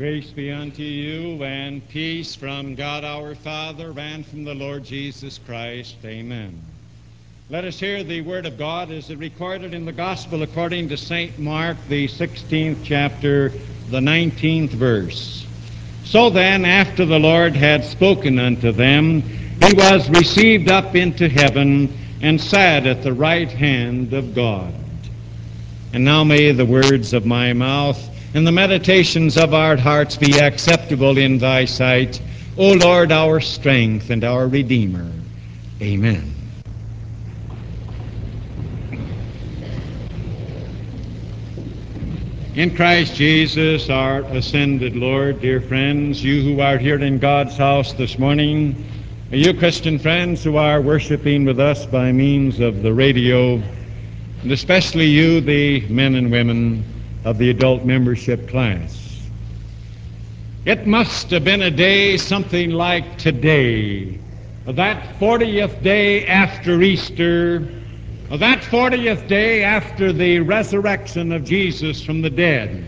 Grace be unto you, and peace from God our Father and from the Lord Jesus Christ. Amen. Let us hear the word of God as it recorded in the Gospel according to St. Mark, the 16th chapter, the 19th verse. So then, after the Lord had spoken unto them, he was received up into heaven and sat at the right hand of God. And now may the words of my mouth and the meditations of our hearts be acceptable in thy sight, O Lord, our strength and our Redeemer. Amen. In Christ Jesus, our ascended Lord, dear friends, you who are here in God's house this morning, you Christian friends who are worshiping with us by means of the radio, and especially you, the men and women of the adult membership class. It must have been a day something like today, that 40th day after Easter, that 40th day after the resurrection of Jesus from the dead.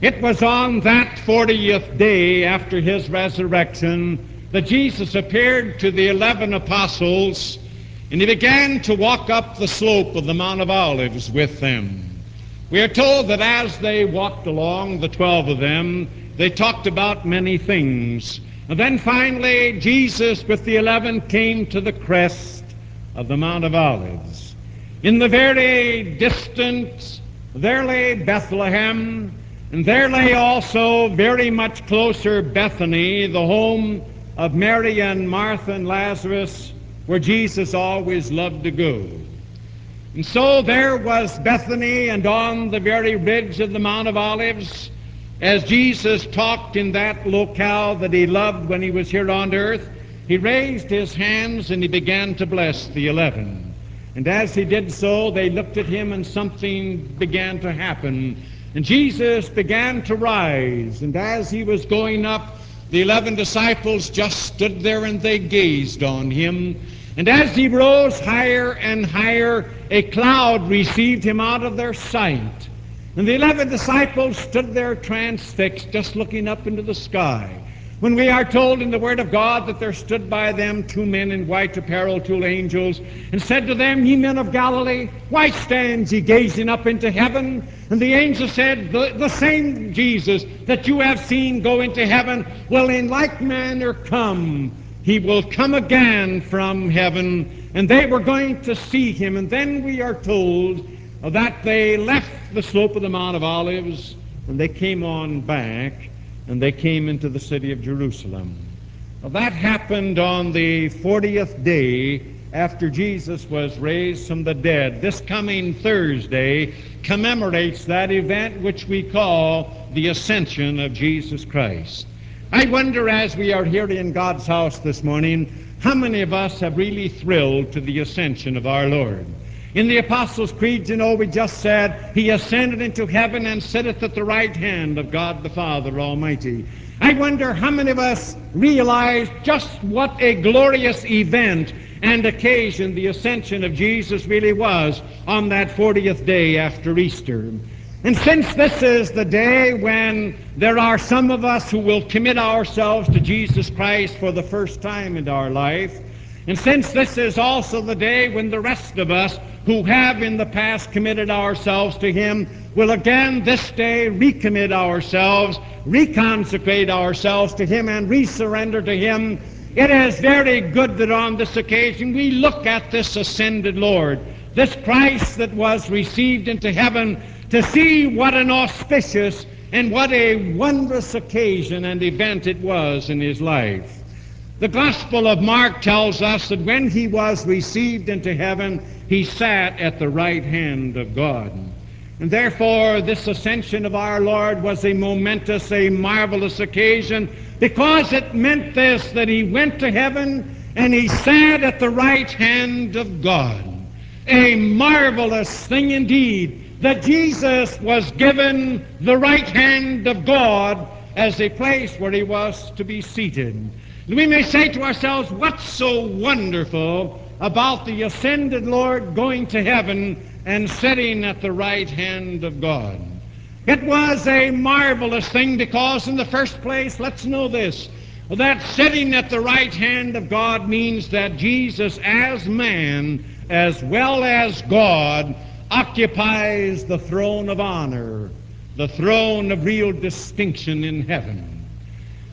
It was on that 40th day after his resurrection that Jesus appeared to the 11 apostles, and he began to walk up the slope of the Mount of Olives with them. We are told that as they walked along, the 12 of them, they talked about many things. And then finally, Jesus with the 11 came to the crest of the Mount of Olives. In the very distance, there lay Bethlehem, and there lay also very much closer Bethany, the home of Mary and Martha and Lazarus, where Jesus always loved to go. And so there was Bethany, and on the very ridge of the Mount of Olives, as Jesus talked in that locale that he loved when he was here on earth, he raised his hands and he began to bless the 11. And as he did so, they looked at him and something began to happen. And Jesus began to rise, and as he was going up, the 11 disciples just stood there and they gazed on him. And as he rose higher and higher, a cloud received him out of their sight. And the 11 disciples stood there transfixed, just looking up into the sky. When we are told in the Word of God that there stood by them 2 men in white apparel, 2 angels, and said to them, Ye men of Galilee, why stand ye gazing up into heaven? And the angel said, the same Jesus that you have seen go into heaven will in like manner come. He will come again from heaven, and they were going to see him. And then we are told that they left the slope of the Mount of Olives, and they came on back, and they came into the city of Jerusalem. Now, that happened on the 40th day after Jesus was raised from the dead. This coming Thursday commemorates that event which we call the Ascension of Jesus Christ. I wonder, as we are here in God's house this morning, how many of us have really thrilled to the ascension of our Lord? In the Apostles' Creed, you know, we just said, He ascended into heaven and sitteth at the right hand of God the Father Almighty. I wonder how many of us realize just what a glorious event and occasion the ascension of Jesus really was on that 40th day after Easter. And since this is the day when there are some of us who will commit ourselves to Jesus Christ for the first time in our life, and since this is also the day when the rest of us who have in the past committed ourselves to Him will again this day recommit ourselves, reconsecrate ourselves to Him, and resurrender to Him, it is very good that on this occasion we look at this ascended Lord, this Christ that was received into heaven, to see what an auspicious and what a wondrous occasion and event it was in his life. The Gospel of Mark tells us that when he was received into heaven, he sat at the right hand of God. And therefore, this ascension of our Lord was a momentous, a marvelous occasion, because it meant this, that he went to heaven and he sat at the right hand of God. A marvelous thing indeed, that Jesus was given the right hand of God as a place where he was to be seated. And we may say to ourselves, what's so wonderful about the ascended Lord going to heaven and sitting at the right hand of God? It was a marvelous thing because, in the first place, let's know this, that sitting at the right hand of God means that Jesus, as man, as well as God, occupies the throne of honor, the throne of real distinction in heaven.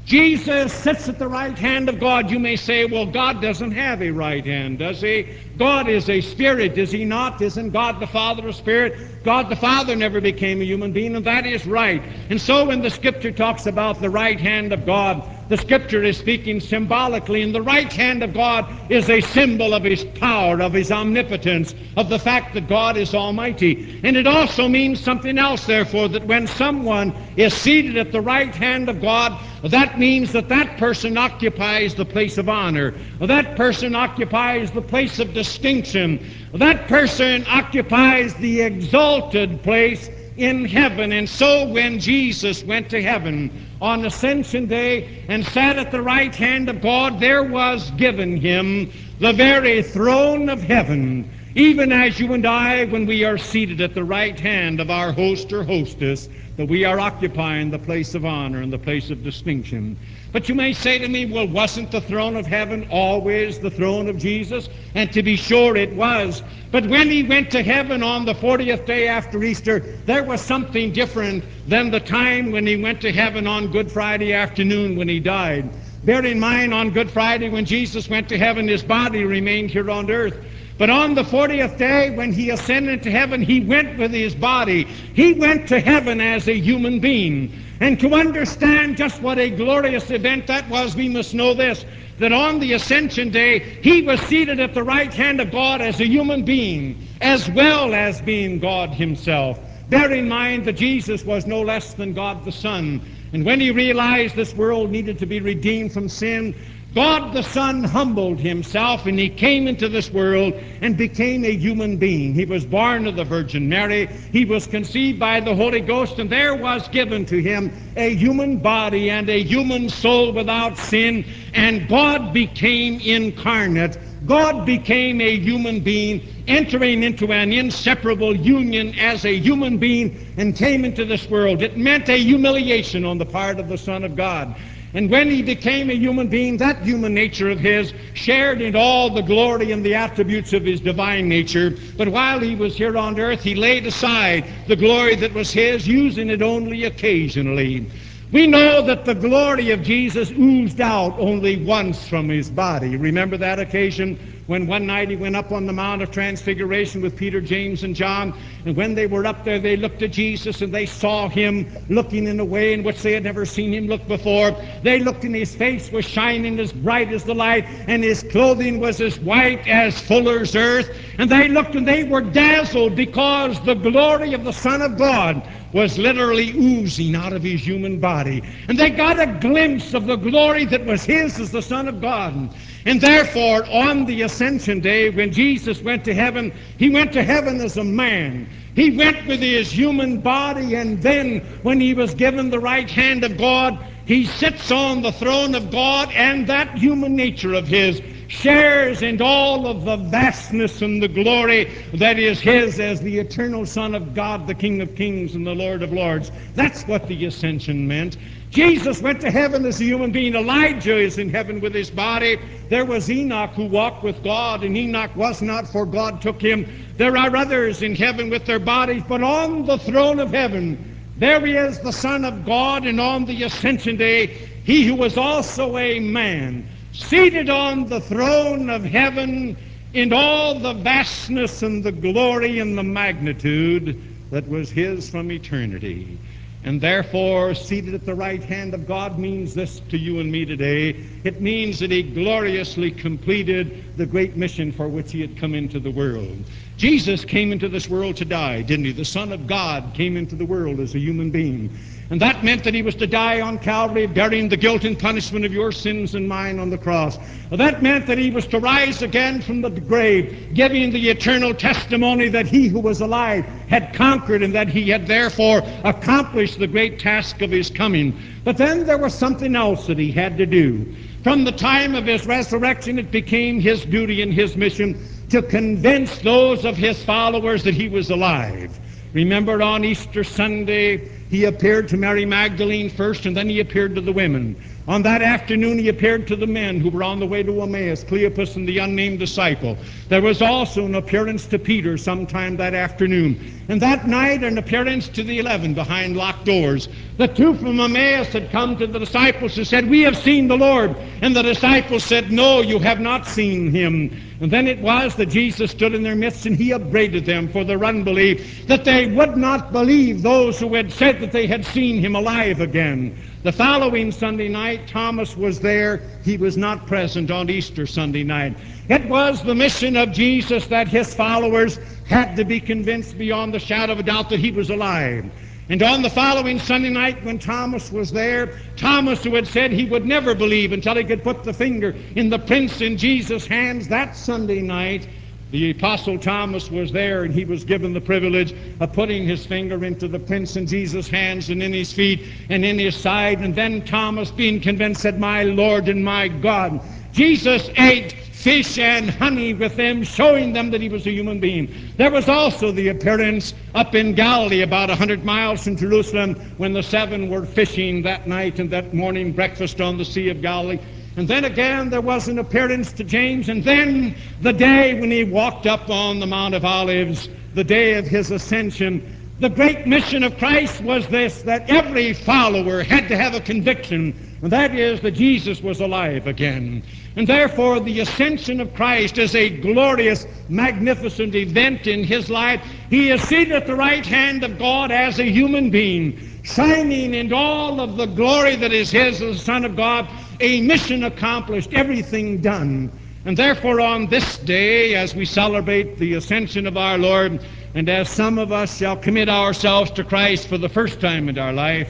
Jesus sits at the right hand of God. You may say, well, God doesn't have a right hand, does he? God is a spirit, is he not? Isn't God the Father a spirit? God the Father never became a human being, and that is right. And so when the Scripture talks about the right hand of God, the Scripture is speaking symbolically, and the right hand of God is a symbol of his power, of his omnipotence, of the fact that God is almighty. And it also means something else, therefore, that when someone is seated at the right hand of God, that means that that person occupies the place of honor. That person occupies the place of distinction. That person occupies the exalted place in heaven. And so when Jesus went to heaven on Ascension Day and sat at the right hand of God, there was given him the very throne of heaven, even as you and I, when we are seated at the right hand of our host or hostess, that we are occupying the place of honor and the place of distinction. But you may say to me, well, wasn't the throne of heaven always the throne of Jesus? And to be sure it was. But when he went to heaven on the 40th day after Easter, there was something different than the time when he went to heaven on Good Friday afternoon when he died. Bear in mind, on Good Friday when Jesus went to heaven, his body remained here on earth. But on the 40th day, when he ascended to heaven, he went with his body. He went to heaven as a human being. And to understand just what a glorious event that was, we must know this, that on the Ascension Day, he was seated at the right hand of God as a human being, as well as being God himself. Bear in mind that Jesus was no less than God the Son. And when he realized this world needed to be redeemed from sin, God the Son humbled himself, and he came into this world and became a human being. He was born of the Virgin Mary. He was conceived by the Holy Ghost, and there was given to him a human body and a human soul without sin. And God became incarnate. God became a human being, entering into an inseparable union as a human being, and came into this world. It meant a humiliation on the part of the Son of God. And when he became a human being, that human nature of his shared in all the glory and the attributes of his divine nature. But while he was here on earth, he laid aside the glory that was his, using it only occasionally. We know that the glory of Jesus oozed out only once from his body. Remember that occasion when one night he went up on the Mount of Transfiguration with Peter, James, and John. And when they were up there, they looked at Jesus, and they saw him looking in a way in which they had never seen him look before. They looked, and his face was shining as bright as the light, and his clothing was as white as fuller's earth. And they looked, and they were dazzled, because the glory of the Son of God was literally oozing out of his human body. And they got a glimpse of the glory that was his as the Son of God. And therefore, on the Ascension Day, when Jesus went to heaven, he went to heaven as a man. He went with his human body, and then when he was given the right hand of God, he sits on the throne of God, and that human nature of his shares in all of the vastness and the glory that is his as the eternal Son of God, the King of Kings and the Lord of Lords. That's what the Ascension meant. Jesus went to heaven as a human being. Elijah is in heaven with his body. There was Enoch who walked with God, and Enoch was not, for God took him. There are others in heaven with their bodies, but on the throne of heaven, there is the Son of God, and on the Ascension Day, he who was also a man, seated on the throne of heaven in all the vastness and the glory and the magnitude that was his from eternity. And therefore, seated at the right hand of God means this to you and me today. It means that he gloriously completed the great mission for which he had come into the world. Jesus came into this world to die, didn't he? The Son of God came into the world as a human being. And that meant that he was to die on Calvary, bearing the guilt and punishment of your sins and mine on the cross. That meant that he was to rise again from the grave, giving the eternal testimony that he who was alive had conquered, and that he had therefore accomplished the great task of his coming. But then there was something else that he had to do. From the time of his resurrection, it became his duty and his mission to convince those of his followers that he was alive. Remember, on Easter Sunday, He appeared to Mary Magdalene first, and then he appeared to the women. On that afternoon, he appeared to the men who were on the way to Emmaus, Cleopas and the unnamed disciple. There was also an appearance to Peter sometime that afternoon. And that night, an appearance to the 11 behind locked doors. The two from Emmaus had come to the disciples and said, "We have seen the Lord." And the disciples said, "No, you have not seen him." And then it was that Jesus stood in their midst, and he upbraided them for their unbelief, that they would not believe those who had said that they had seen him alive again. The following Sunday night, Thomas was there. He was not present on Easter Sunday night. It was the mission of Jesus that his followers had to be convinced beyond the shadow of a doubt that he was alive. And on the following Sunday night when Thomas was there, Thomas, who had said he would never believe until he could put the finger in the prints in Jesus' hands, that Sunday night, the Apostle Thomas was there, and he was given the privilege of putting his finger into the prints in Jesus' hands and in his feet and in his side. And then Thomas, being convinced, said, "My Lord and my God." Jesus ate fish and honey with them, showing them that he was a human being. There was also the appearance up in Galilee, about 100 miles from Jerusalem, when the 7 were fishing that night and that morning breakfast on the Sea of Galilee. And then again there was an appearance to James, and then the day when he walked up on the Mount of Olives, the day of his ascension. The great mission of Christ was this, that every follower had to have a conviction, and that is that Jesus was alive again. And therefore the ascension of Christ is a glorious, magnificent event in his life. He is seated at the right hand of God as a human being, shining in all of the glory that is his as the Son of God, a mission accomplished, everything done. And therefore on this day, as we celebrate the ascension of our Lord, and as some of us shall commit ourselves to Christ for the first time in our life,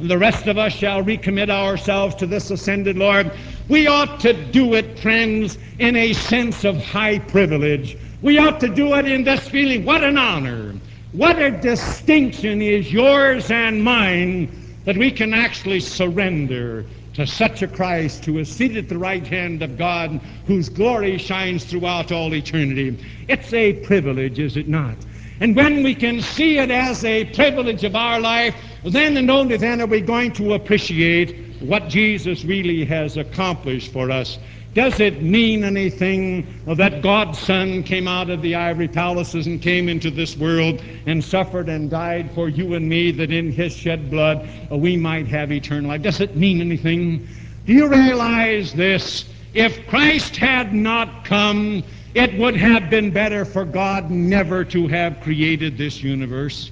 and the rest of us shall recommit ourselves to this ascended Lord, we ought to do it, friends, in a sense of high privilege. We ought to do it in this feeling, what an honor, what a distinction is yours and mine, that we can actually surrender to such a Christ who is seated at the right hand of God, whose glory shines throughout all eternity. It's a privilege, is it not? And when we can see it as a privilege of our life, then and only then are we going to appreciate what Jesus really has accomplished for us. Does it mean anything that God's Son came out of the ivory palaces and came into this world and suffered and died for you and me, that in his shed blood we might have eternal life? Does it mean anything? Do you realize this? If Christ had not come, it would have been better for God never to have created this universe.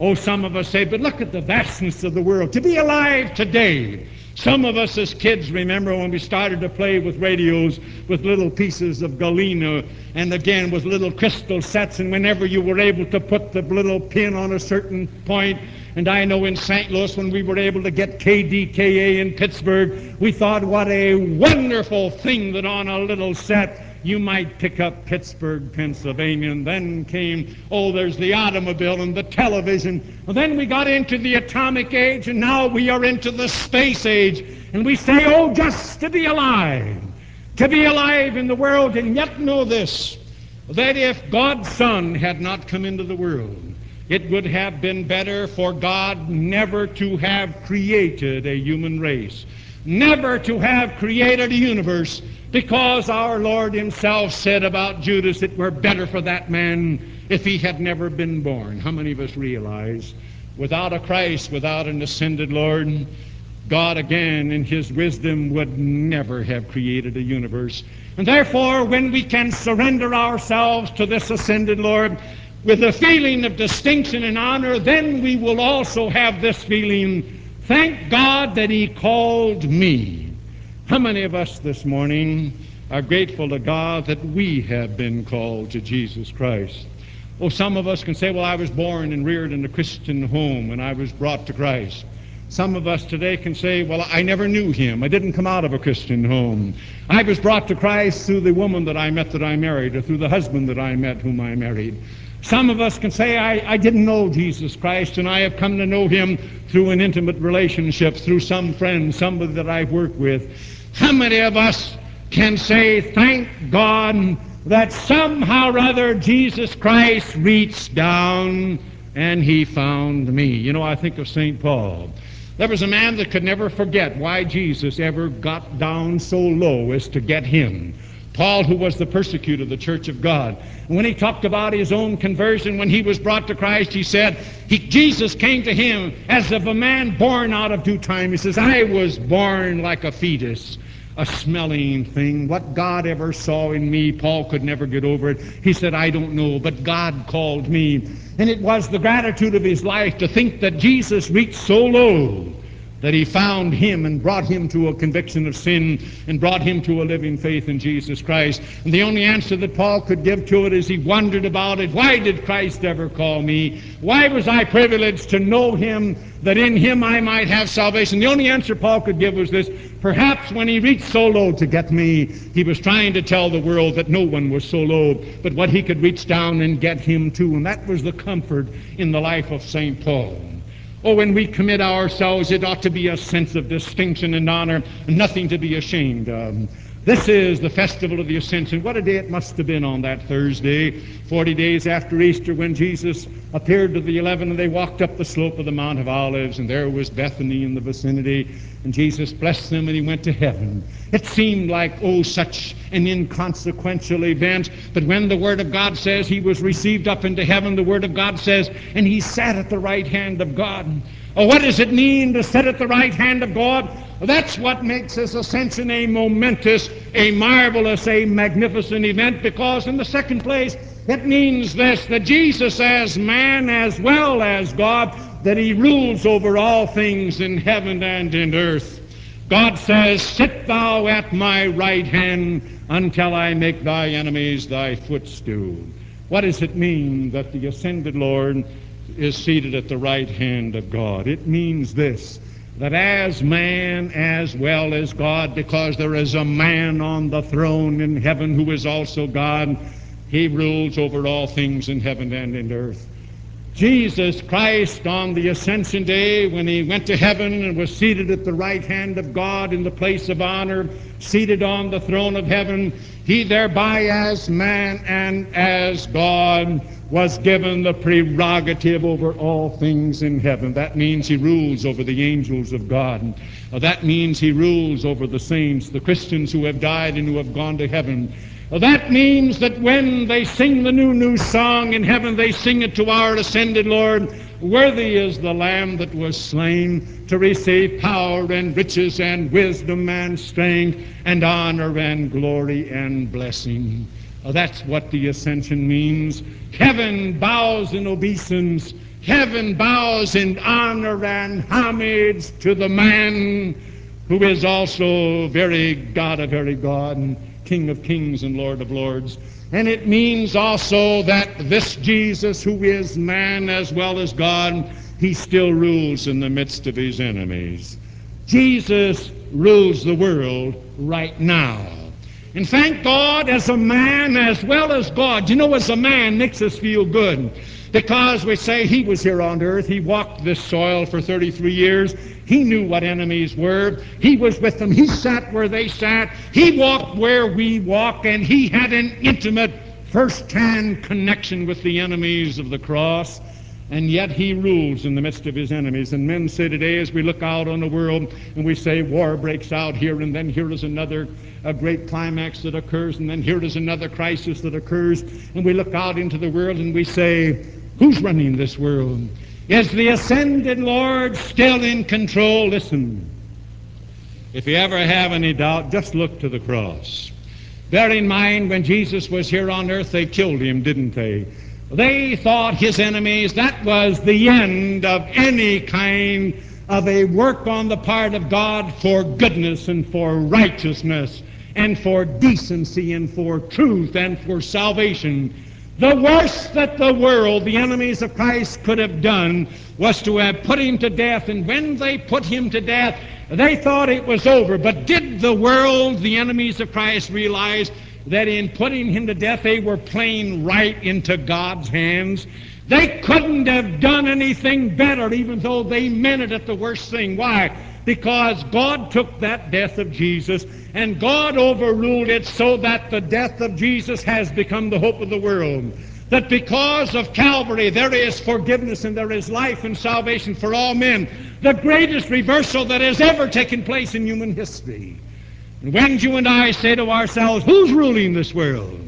Oh, some of us say, but look at the vastness of the world. To be alive today. Some of us as kids remember when we started to play with radios with little pieces of galena and again with little crystal sets, and whenever you were able to put the little pin on a certain point. And I know in St. Louis when we were able to get KDKA in Pittsburgh, we thought what a wonderful thing that on a little set you might pick up Pittsburgh, Pennsylvania. And then came, oh, there's the automobile and the television. And then we got into the atomic age, and now we are into the space age. And we say, oh, just to be alive in the world. And yet know this, that if God's Son had not come into the world, it would have been better for God never to have created a human race, never to have created a universe, because our Lord himself said about Judas, it were better for that man if he had never been born. How many of us realize without a Christ, without an ascended Lord, God again in his wisdom would never have created a universe. And therefore, when we can surrender ourselves to this ascended Lord with a feeling of distinction and honor, then we will also have this feeling, thank God that he called me. How many of us this morning are grateful to God that we have been called to Jesus Christ? Oh, some of us can say, well, I was born and reared in a Christian home and I was brought to Christ. Some of us today can say, well, I never knew him. I didn't come out of a Christian home. I was brought to Christ through the woman that I met that I married, or through the husband that I met whom I married. Some of us can say, I didn't know Jesus Christ, and I have come to know him through an intimate relationship, through some friend, somebody that I've worked with. How many of us can say, thank God that somehow or other Jesus Christ reached down and he found me. You know, I think of St. Paul. There was a man that could never forget why Jesus ever got down so low as to get him. Paul, who was the persecutor of the Church of God. And when he talked about his own conversion, when he was brought to Christ, he said, Jesus came to him as of a man born out of due time. He says, I was born like a fetus, a smelling thing. What God ever saw in me, Paul could never get over it. He said, I don't know, but God called me. And it was the gratitude of his life to think that Jesus reached so low that he found him and brought him to a conviction of sin and brought him to a living faith in Jesus Christ. And the only answer that Paul could give to it is he wondered about it. Why did Christ ever call me? Why was I privileged to know him, that in him I might have salvation? The only answer Paul could give was this: perhaps when he reached so low to get me, he was trying to tell the world that no one was so low, but what he could reach down and get him to. And that was the comfort in the life of St. Paul. Oh, when we commit ourselves, it ought to be a sense of distinction and honor, nothing to be ashamed of. This is the festival of the Ascension. What a day it must have been on that Thursday, 40 days after Easter, when Jesus appeared to the 11, and they walked up the slope of the Mount of Olives, and there was Bethany in the vicinity, and Jesus blessed them, and he went to heaven. It seemed like, oh, such an inconsequential event, but when the Word of God says he was received up into heaven, the Word of God says, and he sat at the right hand of God. Oh, what does it mean to sit at the right hand of God? That's what makes this Ascension a momentous, a marvelous, a magnificent event, because in the second place, it means this, that Jesus as man as well as God, that he rules over all things in heaven and in earth. God says, sit thou at my right hand until I make thy enemies thy footstool. What does it mean that the ascended Lord is seated at the right hand of God? It means this, that as man as well as God, because there is a man on the throne in heaven who is also God, he rules over all things in heaven and in earth. Jesus Christ on the Ascension Day, when he went to heaven and was seated at the right hand of God in the place of honor, seated on the throne of heaven, he thereby as man and as God was given the prerogative over all things in heaven. That means he rules over the angels of God. That means he rules over the saints, the Christians who have died and who have gone to heaven. That means that when they sing the new song in heaven, they sing it to our ascended Lord. Worthy is the Lamb that was slain to receive power and riches and wisdom and strength and honor and glory and blessing. That's what the Ascension means. Heaven bows in obeisance. Heaven bows in honor and homage to the man who is also very God of very God and King of kings and Lord of lords. And it means also that this Jesus, who is man as well as God, he still rules in the midst of his enemies. Jesus rules the world right now. And thank God, as a man as well as God, you know, as a man makes us feel good, because we say he was here on earth, he walked this soil for 33 years, he knew what enemies were, he was with them, he sat where they sat, he walked where we walk, and he had an intimate first-hand connection with the enemies of the cross. And yet he rules in the midst of his enemies. And men say today, as we look out on the world and we say war breaks out here, and then here is another great climax that occurs, and then here is another crisis that occurs, and we look out into the world and we say, who's running this world? Is the ascended Lord still in control? Listen, if you ever have any doubt, just look to the cross. Bear in mind, when Jesus was here on earth, they killed him, didn't they? They thought, his enemies, that was the end of any kind of a work on the part of God for goodness and for righteousness and for decency and for truth and for salvation. The worst that the world, the enemies of Christ, could have done was to have put him to death. And when they put him to death, they thought it was over. But did the world, the enemies of Christ, realize that in putting him to death, they were playing right into God's hands? They couldn't have done anything better, even though they meant it at the worst thing. Why? Because God took that death of Jesus, and God overruled it so that the death of Jesus has become the hope of the world. that because of Calvary there is forgiveness and there is life and salvation for all men, the greatest reversal that has ever taken place in human history. And when you and I say to ourselves, who's ruling this world?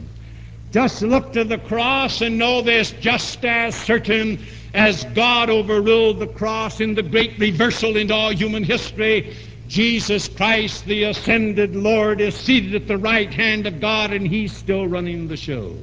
Just look to the cross and know this, just as certain as God overruled the cross in the great reversal in all human history, Jesus Christ, the ascended Lord, is seated at the right hand of God, and he's still running the show.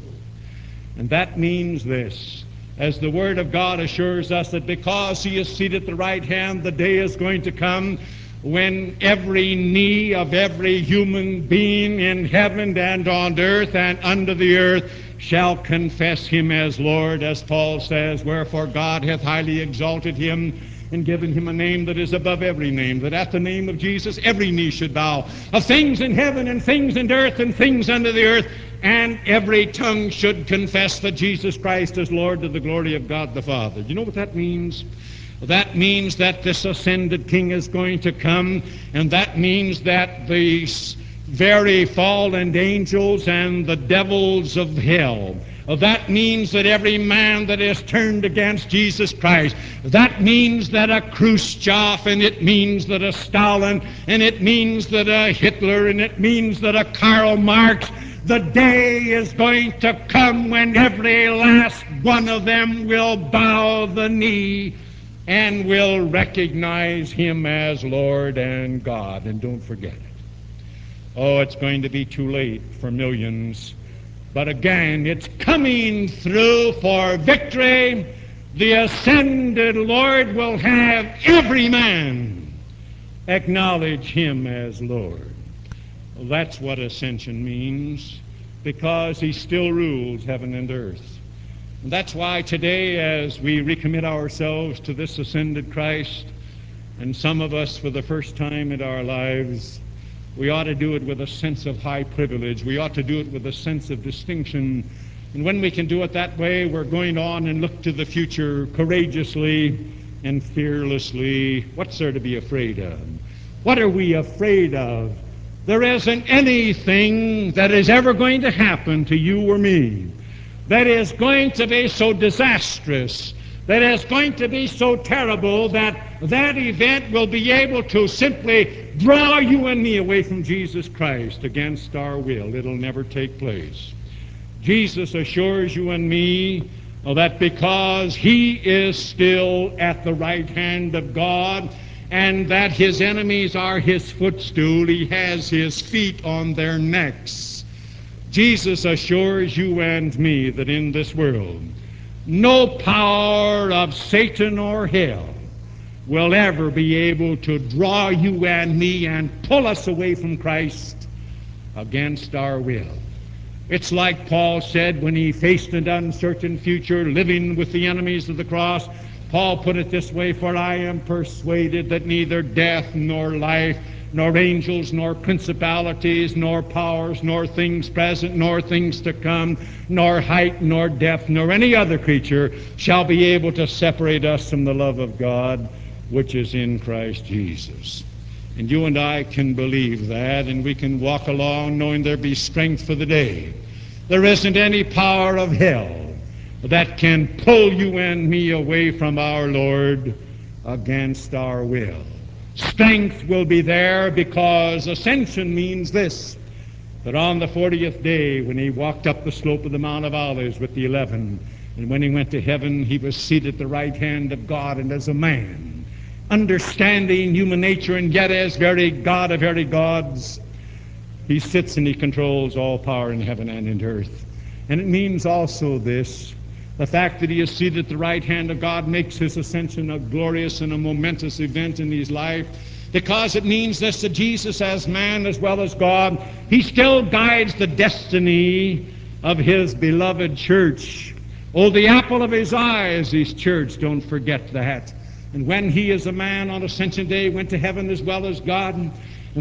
And that means this, as the Word of God assures us that because he is seated at the right hand, the day is going to come when every knee of every human being in heaven and on earth and under the earth shall confess him as Lord, as Paul says, wherefore God hath highly exalted him and given him a name that is above every name, that at the name of Jesus every knee should bow, of things in heaven and things in earth and things under the earth, and every tongue should confess that Jesus Christ is Lord to the glory of God the Father. You know what that means? That means that this ascended King is going to come, and that means that the very fallen angels and the devils of hell, that means that every man that is turned against Jesus Christ, that means that a Khrushchev, and it means that a Stalin, and it means that a Hitler, and it means that a Karl Marx, the day is going to come when every last one of them will bow the knee and will recognize him as Lord and God. And don't forget it. Oh, it's going to be too late for millions. But again, it's coming through for victory. The ascended Lord will have every man acknowledge him as Lord. Well, that's what ascension means, because he still rules heaven and earth. And that's why today, as we recommit ourselves to this ascended Christ, and some of us for the first time in our lives, we ought to do it with a sense of high privilege. We ought to do it with a sense of distinction. And when we can do it that way, we're going on and look to the future courageously and fearlessly. What's there to be afraid of? What are we afraid of? There isn't anything that is ever going to happen to you or me that is going to be so disastrous, that is going to be so terrible, that that event will be able to simply draw you and me away from Jesus Christ against our will. It'll never take place. Jesus assures you and me that because he is still at the right hand of God, and that his enemies are his footstool, he has his feet on their necks. Jesus assures you and me that in this world, no power of Satan or hell will ever be able to draw you and me and pull us away from Christ against our will. It's like Paul said when he faced an uncertain future, living with the enemies of the cross. Paul put it this way, for I am persuaded that neither death nor life, nor angels, nor principalities, nor powers, nor things present, nor things to come, nor height, nor depth, nor any other creature shall be able to separate us from the love of God, which is in Christ Jesus. And you and I can believe that, and we can walk along knowing there be strength for the day. There isn't any power of hell that can pull you and me away from our Lord against our will. Strength will be there, because ascension means this, that on the 40th day, when he walked up the slope of the Mount of Olives with the 11, and when he went to heaven, he was seated at the right hand of God, and as a man, understanding human nature, and yet as very God of very gods, he sits and he controls all power in heaven and in earth. And it means also this, the fact that he is seated at the right hand of God makes his ascension a glorious and a momentous event in his life, because it means this, that Jesus, as man as well as God, he still guides the destiny of his beloved church. Oh, the apple of his eye is his church, don't forget that. And when he as a man on Ascension Day went to heaven as well as God, and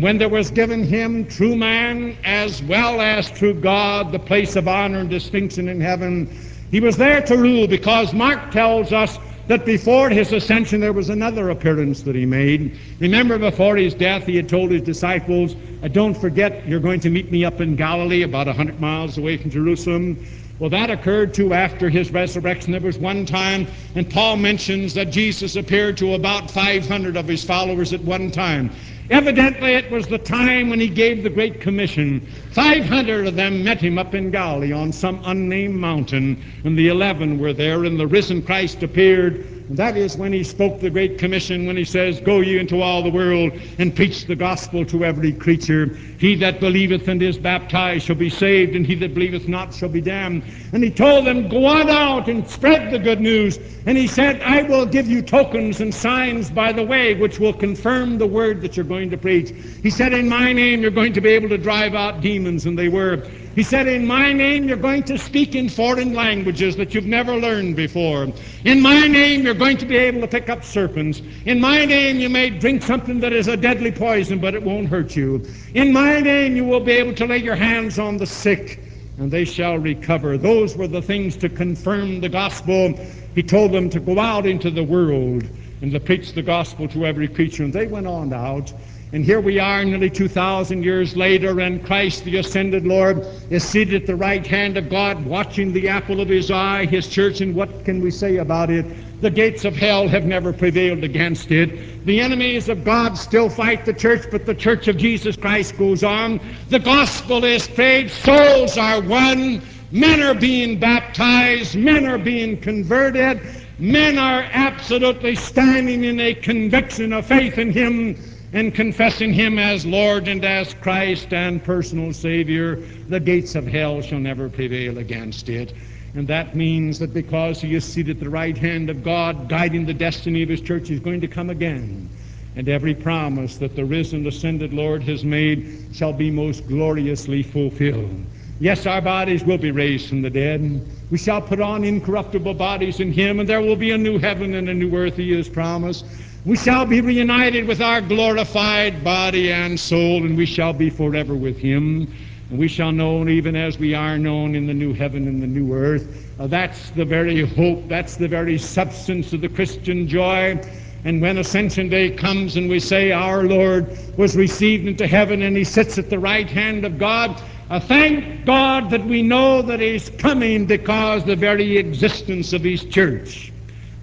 when there was given him, true man as well as true God, the place of honor and distinction in heaven, he was there to rule, because Mark tells us that before his ascension there was another appearance that he made. Remember, before his death he had told his disciples, don't forget, you're going to meet me up in Galilee, about 100 miles away from Jerusalem. Well, that occurred too after his resurrection. There was one time, and Paul mentions that Jesus appeared to about 500 of his followers at one time. Evidently, it was the time when he gave the Great Commission. 500 of them met him up in Galilee on some unnamed mountain, and the 11 were there, and the risen Christ appeared. And that is when he spoke the Great Commission, when he says, "Go ye into all the world, and preach the gospel to every creature. He that believeth and is baptized shall be saved, and he that believeth not shall be damned." And he told them, "Go on out and spread the good news." And he said, "I will give you tokens and signs by the way, which will confirm the word that you're going to preach." He said, "In my name you're going to be able to drive out demons," and they were. He said, "In my name you're going to speak in foreign languages that you've never learned before. In my name you're going to be able to pick up serpents. In my name you may drink something that is a deadly poison, but it won't hurt you. In my name you will be able to lay your hands on the sick, and they shall recover." Those were the things to confirm the gospel. He told them to go out into the world and to preach the gospel to every creature, and they went on out. And here we are nearly 2,000 years later, and Christ, the ascended Lord, is seated at the right hand of God, watching the apple of his eye, his church, and what can we say about it? The gates of hell have never prevailed against it. The enemies of God still fight the church, but the church of Jesus Christ goes on. The gospel is preached, souls are won, men are being baptized, men are being converted, men are absolutely standing in a conviction of faith in him, and confessing him as Lord and as Christ and personal Savior. The gates of hell shall never prevail against it. And that means that because he is seated at the right hand of God, guiding the destiny of his church, he's going to come again. And every promise that the risen, ascended Lord has made shall be most gloriously fulfilled. Yes, our bodies will be raised from the dead. We shall put on incorruptible bodies in him, and there will be a new heaven and a new earth, he has promised. We shall be reunited with our glorified body and soul, and we shall be forever with him. And we shall know even as we are known in the new heaven and the new earth. That's the very hope, that's the very substance of the Christian joy. And when Ascension Day comes and we say our Lord was received into heaven and he sits at the right hand of God, thank God that we know that he's coming, because the very existence of his church,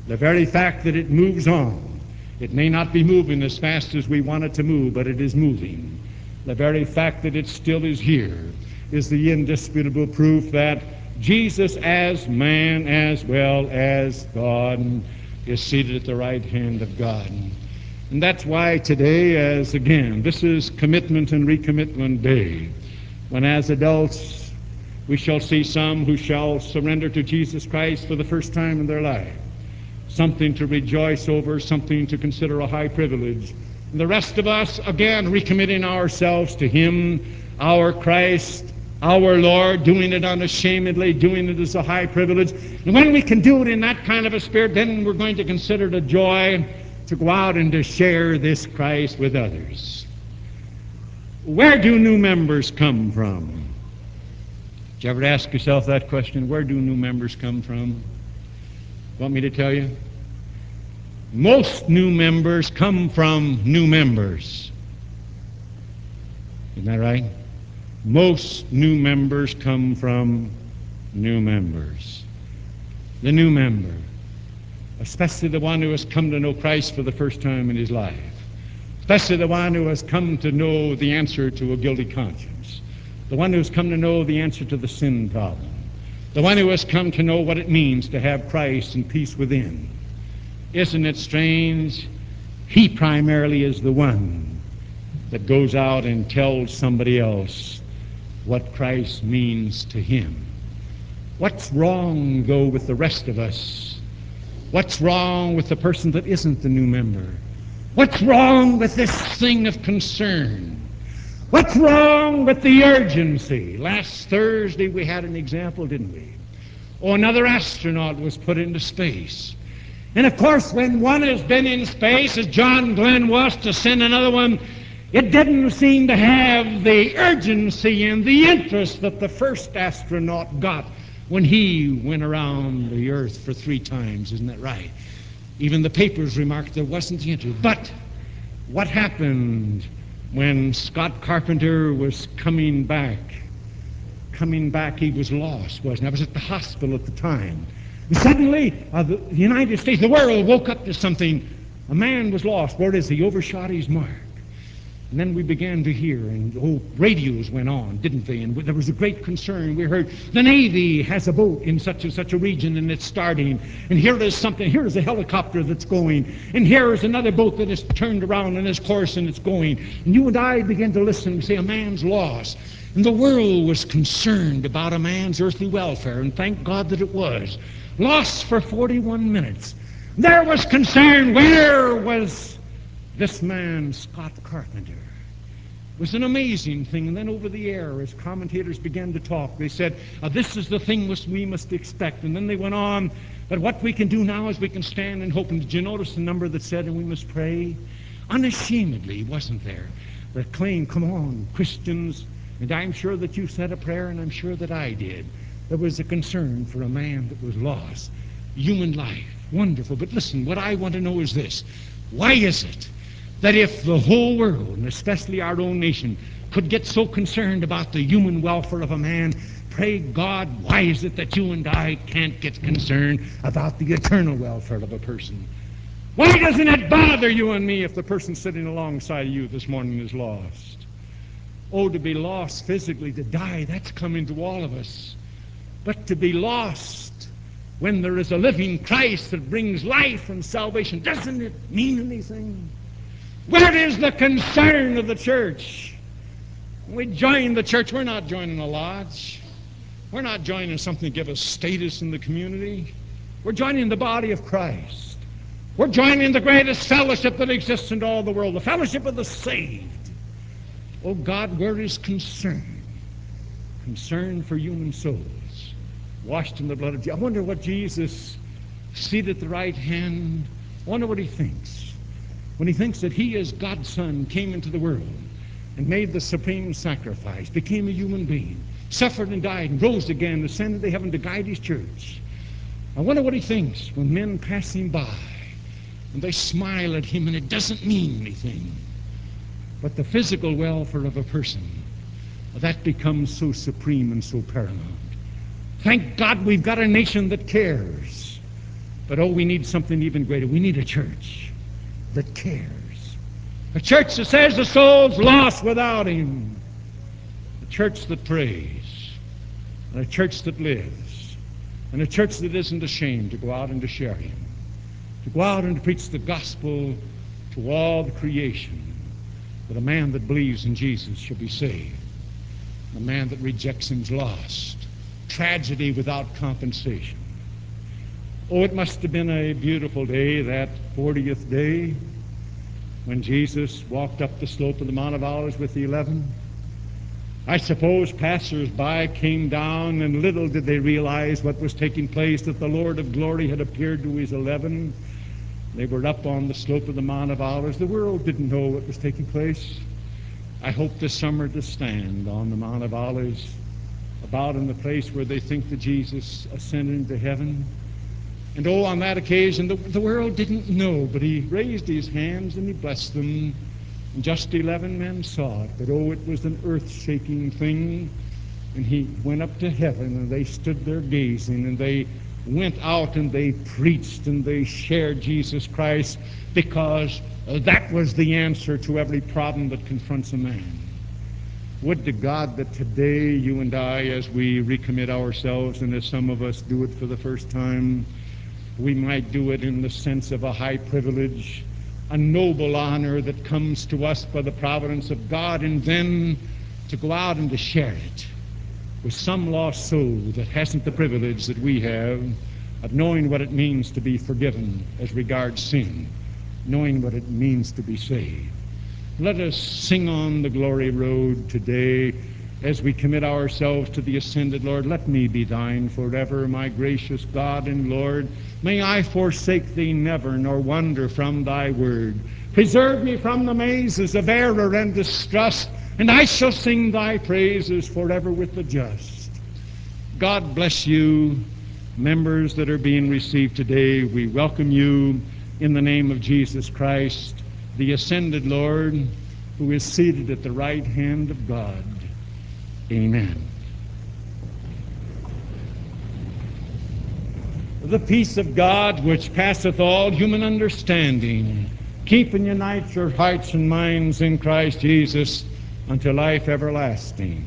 the very fact that it moves on, it may not be moving as fast as we want it to move, but it is moving. The very fact that it still is here is the indisputable proof that Jesus, as man as well as God, is seated at the right hand of God. And that's why today, as again, this is Commitment and Recommitment Day, when as adults we shall see some who shall surrender to Jesus Christ for the first time in their life. Something to rejoice over, something to consider a high privilege. And the rest of us, again, recommitting ourselves to him, our Christ, our Lord, doing it unashamedly, doing it as a high privilege. And when we can do it in that kind of a spirit, then we're going to consider it a joy to go out and to share this Christ with others. Where do new members come from? Did you ever ask yourself that question? Where do new members come from? Want me to tell you? Most new members come from new members. Isn't that right? Most new members come from new members. The new member, especially the one who has come to know Christ for the first time in his life, especially the one who has come to know the answer to a guilty conscience, the one who has come to know the answer to the sin problem, the one who has come to know what it means to have Christ and peace within. Isn't it strange? He primarily is the one that goes out and tells somebody else what Christ means to him. What's wrong, though, with the rest of us? What's wrong with the person that isn't the new member? What's wrong with this thing of concern? What's wrong with the urgency? Last Thursday we had an example, didn't we? Oh, another astronaut was put into space. And of course, when one has been in space, as John Glenn was, to send another one, it didn't seem to have the urgency and the interest that the first astronaut got when he went around the earth for 3 times. Isn't that right? Even the papers remarked there wasn't the interest. But what happened when Scott Carpenter was coming back Coming back, he was lost, wasn't he? I was at the hospital at the time. And suddenly, the United States, the world woke up to something. A man was lost. Where is he? Overshot his mark. And then we began to hear, and radios went on, didn't they? And there was a great concern. We heard, the Navy has a boat in such and such a region, and it's starting. And here is something, here is a helicopter that's going. And here is another boat that is turned around in its course, and it's going. And you and I began to listen and say, a man's lost. And the world was concerned about a man's earthly welfare, and thank God that it was. Lost for 41 minutes. There was concern. Where was this man, Scott Carpenter? It was an amazing thing. And then over the air, as commentators began to talk, they said, this is the thing we must expect. And then they went on, but what we can do now is we can stand and hope. And did you notice the number that said, and we must pray? Unashamedly, wasn't there? The claim, come on, Christians. And I'm sure that you said a prayer, and I'm sure that I did. There was a concern for a man that was lost. Human life, wonderful. But listen, what I want to know is this. Why is it that if the whole world, and especially our own nation, could get so concerned about the human welfare of a man, pray God, why is it that you and I can't get concerned about the eternal welfare of a person? Why doesn't it bother you and me if the person sitting alongside of you this morning is lost? Oh, to be lost physically, to die, that's coming to all of us. But to be lost when there is a living Christ that brings life and salvation, doesn't it mean anything? Where is the concern of the church? When we join the church, we're not joining a lodge. We're not joining something to give us status in the community. We're joining the body of Christ. We're joining the greatest fellowship that exists in all the world, the fellowship of the saved. Oh God, where is concern? Concern for human souls, washed in the blood of Jesus. I wonder what Jesus, seated at the right hand, I wonder what he thinks when he thinks that he, as God's Son, came into the world and made the supreme sacrifice, became a human being, suffered and died and rose again, ascended to heaven to guide his church. I wonder what he thinks when men pass him by and they smile at him and it doesn't mean anything. But the physical welfare of a person, that becomes so supreme and so paramount. Thank God we've got a nation that cares. But oh, we need something even greater. We need a church that cares. A church that says the soul's lost without him. A church that prays. And a church that lives. And a church that isn't ashamed to go out and to share him. To go out and to preach the gospel to all the creation. That a man that believes in Jesus shall be saved. A man that rejects him's lost. Tragedy without compensation. Oh, it must have been a beautiful day, that 40th day, when Jesus walked up the slope of the Mount of Olives with the 11. I suppose passers-by came down, and little did they realize what was taking place, that the Lord of glory had appeared to his 11. They were up on the slope of the Mount of Olives. The world didn't know what was taking place. I hope this summer to stand on the Mount of Olives, about in the place where they think that Jesus ascended into heaven. And oh, on that occasion, the world didn't know, but he raised his hands and he blessed them. And just 11 men saw it, but oh, it was an earth-shaking thing. And he went up to heaven, and they stood there gazing, and they went out and they preached and they shared Jesus Christ, because that was the answer to every problem that confronts a man. Would to God that today you and I, as we recommit ourselves, and as some of us do it for the first time, we might do it in the sense of a high privilege, a noble honor that comes to us by the providence of God, and then to go out and to share it with some lost soul that hasn't the privilege that we have of knowing what it means to be forgiven as regards sin, knowing what it means to be saved. Let us sing on the glory road today as we commit ourselves to the ascended Lord. Let me be thine forever, my gracious God and Lord. May I forsake thee never, nor wander from thy word. Preserve me from the mazes of error and distrust, and I shall sing thy praises forever with the just. God bless you, members that are being received today. We welcome you in the name of Jesus Christ, the ascended Lord, who is seated at the right hand of God. Amen. the peace of God, which passeth all human understanding, keep and unite your hearts and minds in Christ Jesus unto life everlasting.